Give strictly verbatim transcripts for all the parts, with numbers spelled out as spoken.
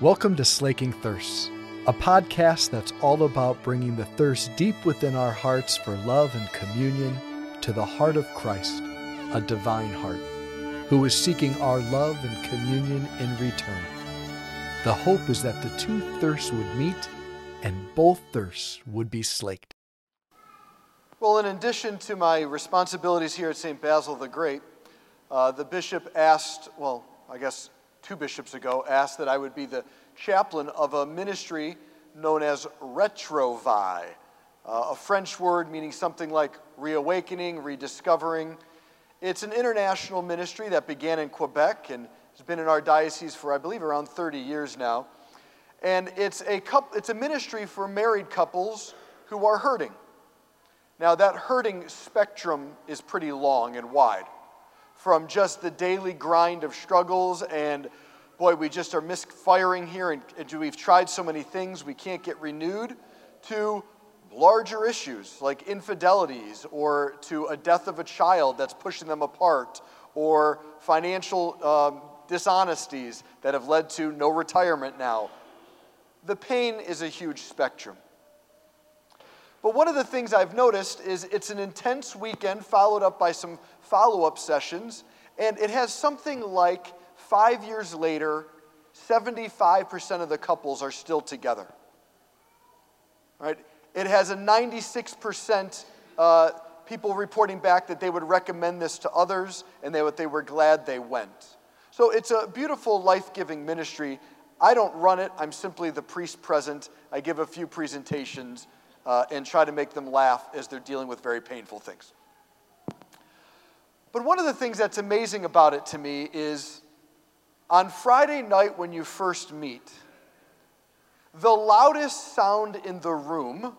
Welcome to Slaking Thirsts, a podcast that's all about bringing the thirst deep within our hearts for love and communion to the heart of Christ, a divine heart, who is seeking our love and communion in return. The hope is that the two thirsts would meet and both thirsts would be slaked. Well, in addition to my responsibilities here at Saint Basil the Great, uh, the bishop asked, well, I guess two bishops ago, asked that I would be the chaplain of a ministry known as Retrovie, uh, a French word meaning something like reawakening, rediscovering. It's an international ministry that began in Quebec and has been in our diocese for, I believe, around thirty years now. And it's a couple, it's a ministry for married couples who are hurting. Now, that hurting spectrum is pretty long and wide, from just the daily grind of struggles and, boy, we just are misfiring here and, and we've tried so many things we can't get renewed, to larger issues like infidelities, or to a death of a child that's pushing them apart, or financial um, dishonesties that have led to no retirement now. The pain is a huge spectrum. But one of the things I've noticed is it's an intense weekend followed up by some follow-up sessions, and it has something like five years later, seventy-five percent of the couples are still together. All right? It has a ninety-six percent uh, people reporting back that they would recommend this to others, and they, they were glad they went. So it's a beautiful, life-giving ministry. I don't run it. I'm simply the priest present. I give a few presentations Uh, and try to make them laugh as they're dealing with very painful things. But one of the things that's amazing about it to me is on Friday night when you first meet, the loudest sound in the room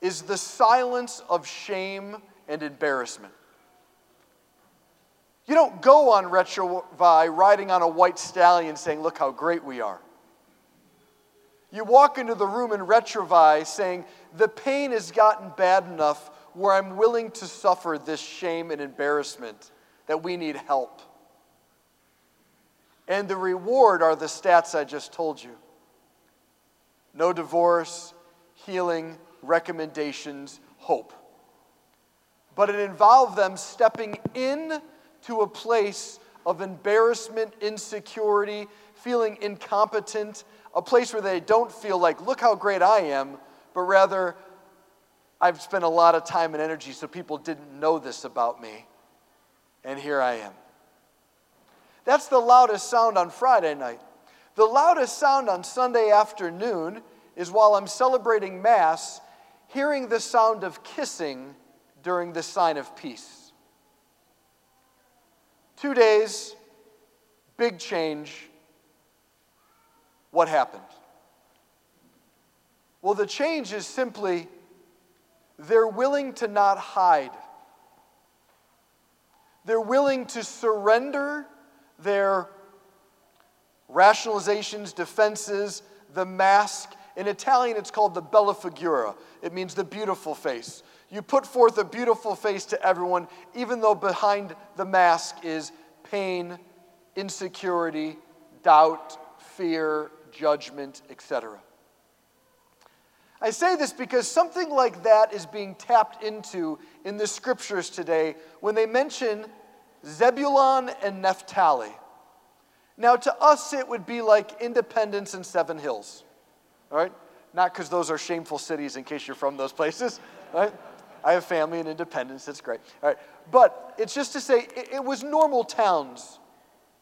is the silence of shame and embarrassment. You don't go on Retrovie riding on a white stallion saying, "Look how great we are." You walk into the room in Retrovie saying, "The pain has gotten bad enough where I'm willing to suffer this shame and embarrassment, that we need help." And the reward are the stats I just told you. No divorce, healing, recommendations, hope. But it involved them stepping in to a place of embarrassment, insecurity, feeling incompetent, a place where they don't feel like, "Look how great I am," but rather, "I've spent a lot of time and energy so people didn't know this about me, and here I am." That's the loudest sound on Friday night. The loudest sound on Sunday afternoon is, while I'm celebrating Mass, hearing the sound of kissing during the sign of peace. Two days, big change. What happened? Well, the change is simply they're willing to not hide. They're willing to surrender their rationalizations, defenses, the mask. In Italian, it's called the bella figura. It means the beautiful face. You put forth a beautiful face to everyone, even though behind the mask is pain, insecurity, doubt, fear, judgment, et cetera. I say this because something like that is being tapped into in the scriptures today when they mention Zebulun and Naphtali. Now, to us, it would be like Independence and Seven Hills, all right? Not because those are shameful cities, in case you're from those places, all right? I have family in Independence, that's great, all right? But it's just to say it, it was normal towns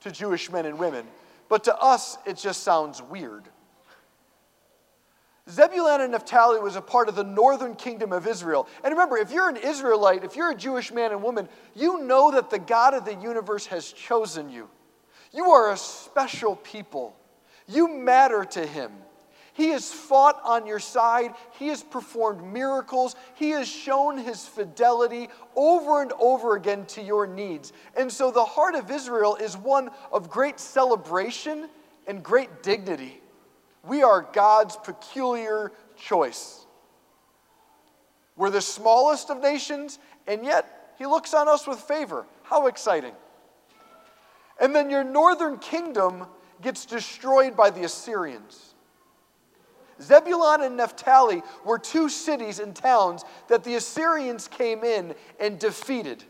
to Jewish men and women. But to us, it just sounds weird. Zebulun and Naphtali was a part of the northern kingdom of Israel. And remember, if you're an Israelite, if you're a Jewish man and woman, you know that the God of the universe has chosen you. You are a special people. You matter to him. He has fought on your side. He has performed miracles. He has shown his fidelity over and over again to your needs. And so the heart of Israel is one of great celebration and great dignity. We are God's peculiar choice. We're the smallest of nations, and yet he looks on us with favor. How exciting. And then your northern kingdom gets destroyed by the Assyrians. Zebulun and Naphtali were two cities and towns that the Assyrians came in and defeated.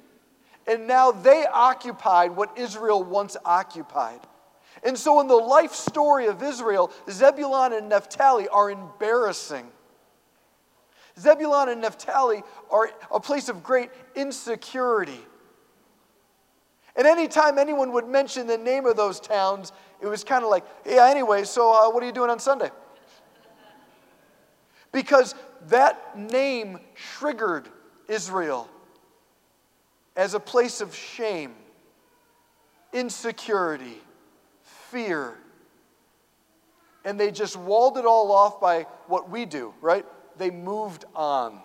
And now they occupied what Israel once occupied. And so in the life story of Israel, Zebulun and Naphtali are embarrassing. Zebulun and Naphtali are a place of great insecurity. And any time anyone would mention the name of those towns, it was kind of like, yeah, anyway, so uh, what are you doing on Sunday? Because that name triggered Israel as a place of shame, insecurity, fear. And they just walled it all off by what we do, right? They moved on.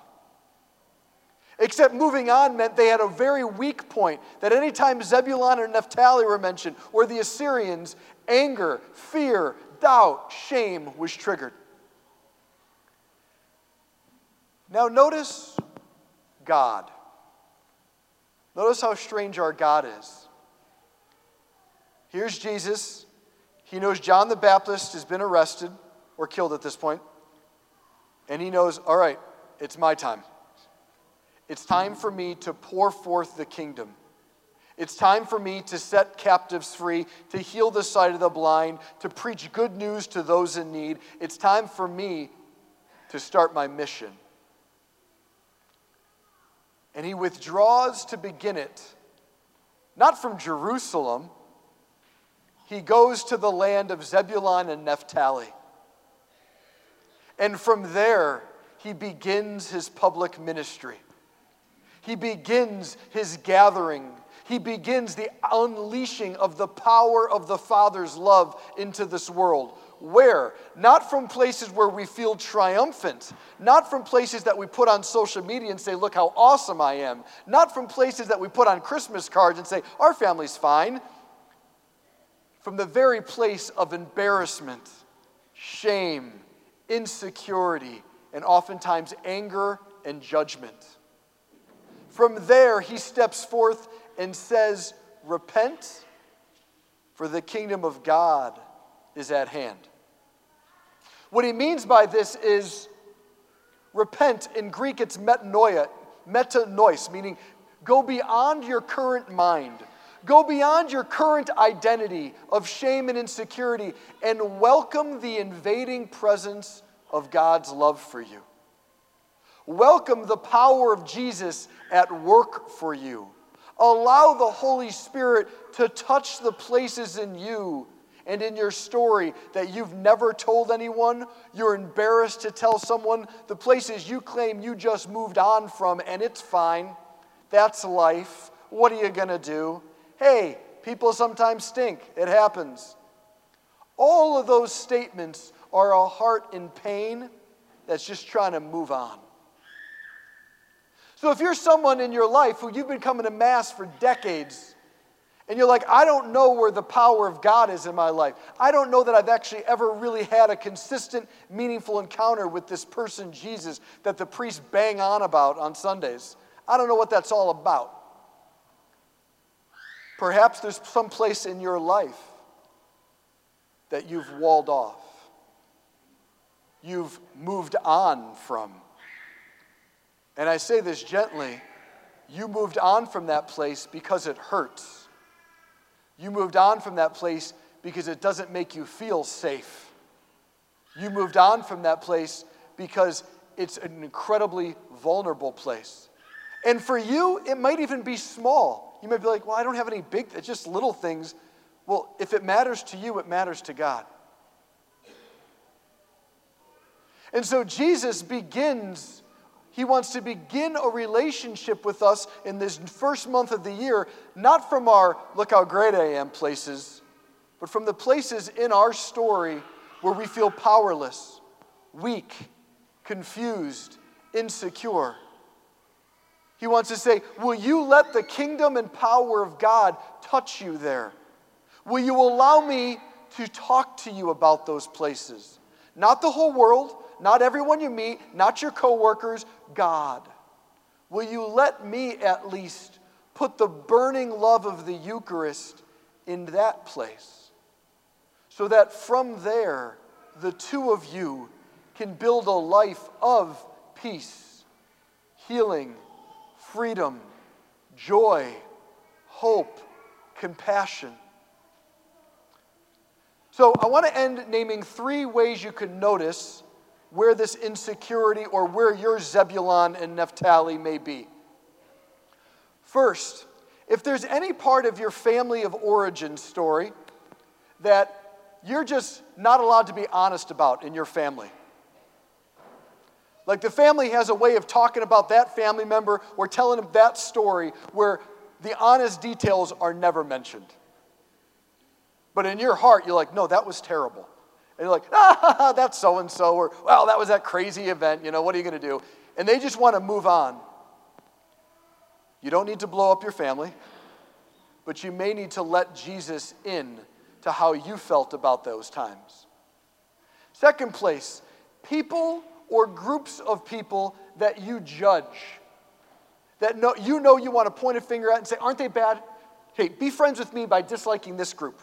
Except moving on meant they had a very weak point, that any time Zebulun or Naphtali were mentioned, or the Assyrians, anger, fear, doubt, shame was triggered. Now notice God. Notice how strange our God is. Here's Jesus. He knows John the Baptist has been arrested or killed at this point. And he knows, all right, it's my time. It's time for me to pour forth the kingdom. It's time for me to set captives free, to heal the sight of the blind, to preach good news to those in need. It's time for me to start my mission. And he withdraws to begin it, not from Jerusalem. He goes to the land of Zebulun and Naphtali. And from there, he begins his public ministry. He begins his gathering. He begins the unleashing of the power of the Father's love into this world. Where? Not from places where we feel triumphant. Not from places that we put on social media and say, look how awesome I am. Not from places that we put on Christmas cards and say, our family's fine. From the very place of embarrassment, shame, insecurity, and oftentimes anger and judgment. From there, he steps forth and says, repent, for the kingdom of God is at hand. What he means by this is repent. In Greek, it's metanoia, metanois, meaning go beyond your current mind. Go beyond your current identity of shame and insecurity and welcome the invading presence of God's love for you. Welcome the power of Jesus at work for you. Allow the Holy Spirit to touch the places in you and in your story that you've never told anyone, you're embarrassed to tell someone, the places you claim you just moved on from, and it's fine. That's life. What are you going to do? Hey, people sometimes stink. It happens. All of those statements are a heart in pain that's just trying to move on. So if you're someone in your life who you've been coming to Mass for decades, and you're like, I don't know where the power of God is in my life. I don't know that I've actually ever really had a consistent, meaningful encounter with this person, Jesus, that the priests bang on about on Sundays. I don't know what that's all about. Perhaps there's some place in your life that you've walled off. You've moved on from. And I say this gently, you moved on from that place because it hurts. You moved on from that place because it doesn't make you feel safe. You moved on from that place because it's an incredibly vulnerable place. And for you, it might even be small. You might be like, well, I don't have any big, it's just little things. Well, if it matters to you, it matters to God. And so Jesus begins. He wants to begin a relationship with us in this first month of the year, not from our, look how great I am places, but from the places in our story where we feel powerless, weak, confused, insecure. He wants to say, will you let the kingdom and power of God touch you there? Will you allow me to talk to you about those places? Not the whole world. Not everyone you meet, not your coworkers, God. Will you let me at least put the burning love of the Eucharist in that place so that from there the two of you can build a life of peace, healing, freedom, joy, hope, compassion. So I want to end naming three ways you can notice where this insecurity or where your Zebulun and Naphtali may be. First, if there's any part of your family of origin story that you're just not allowed to be honest about in your family. Like the family has a way of talking about that family member or telling them that story where the honest details are never mentioned. But in your heart, you're like, no, that was terrible. And you're like, ah, that's so-and-so, or, well, that was that crazy event, you know, what are you going to do? And they just want to move on. You don't need to blow up your family, but you may need to let Jesus in to how you felt about those times. Second place, people or groups of people that you judge, that know, you know you want to point a finger at and say, aren't they bad? Hey, be friends with me by disliking this group.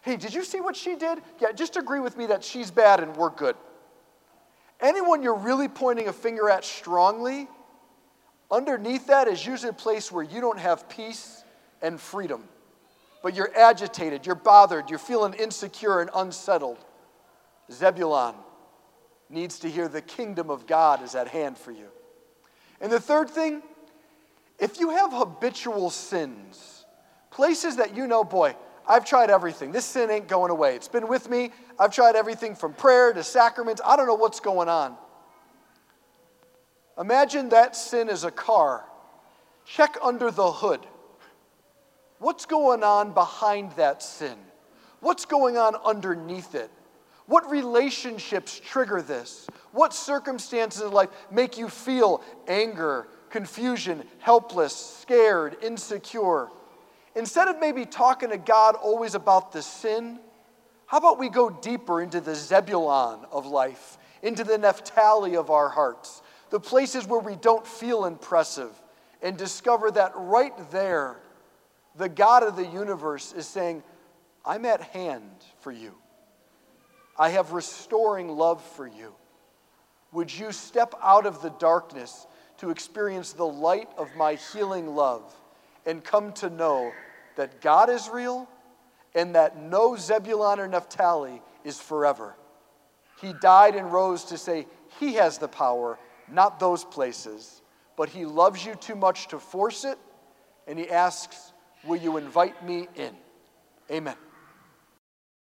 Hey, did you see what she did? Yeah, just agree with me that she's bad and we're good. Anyone you're really pointing a finger at strongly, underneath that is usually a place where you don't have peace and freedom. But you're agitated, you're bothered, you're feeling insecure and unsettled. Zebulun needs to hear the kingdom of God is at hand for you. And the third thing, if you have habitual sins, places that you know, boy, I've tried everything. This sin ain't going away. It's been with me. I've tried everything from prayer to sacraments. I don't know what's going on. Imagine that sin is a car. Check under the hood. What's going on behind that sin? What's going on underneath it? What relationships trigger this? What circumstances in life make you feel anger, confusion, helpless, scared, insecure? Instead of maybe talking to God always about the sin, how about we go deeper into the Zebulun of life, into the Naphtali of our hearts, the places where we don't feel impressive, and discover that right there, the God of the universe is saying, I'm at hand for you. I have restoring love for you. Would you step out of the darkness to experience the light of my healing love and come to know that God is real and that no Zebulun or Naphtali is forever. He died and rose to say he has the power, not those places, but he loves you too much to force it, and he asks, will you invite me in? Amen.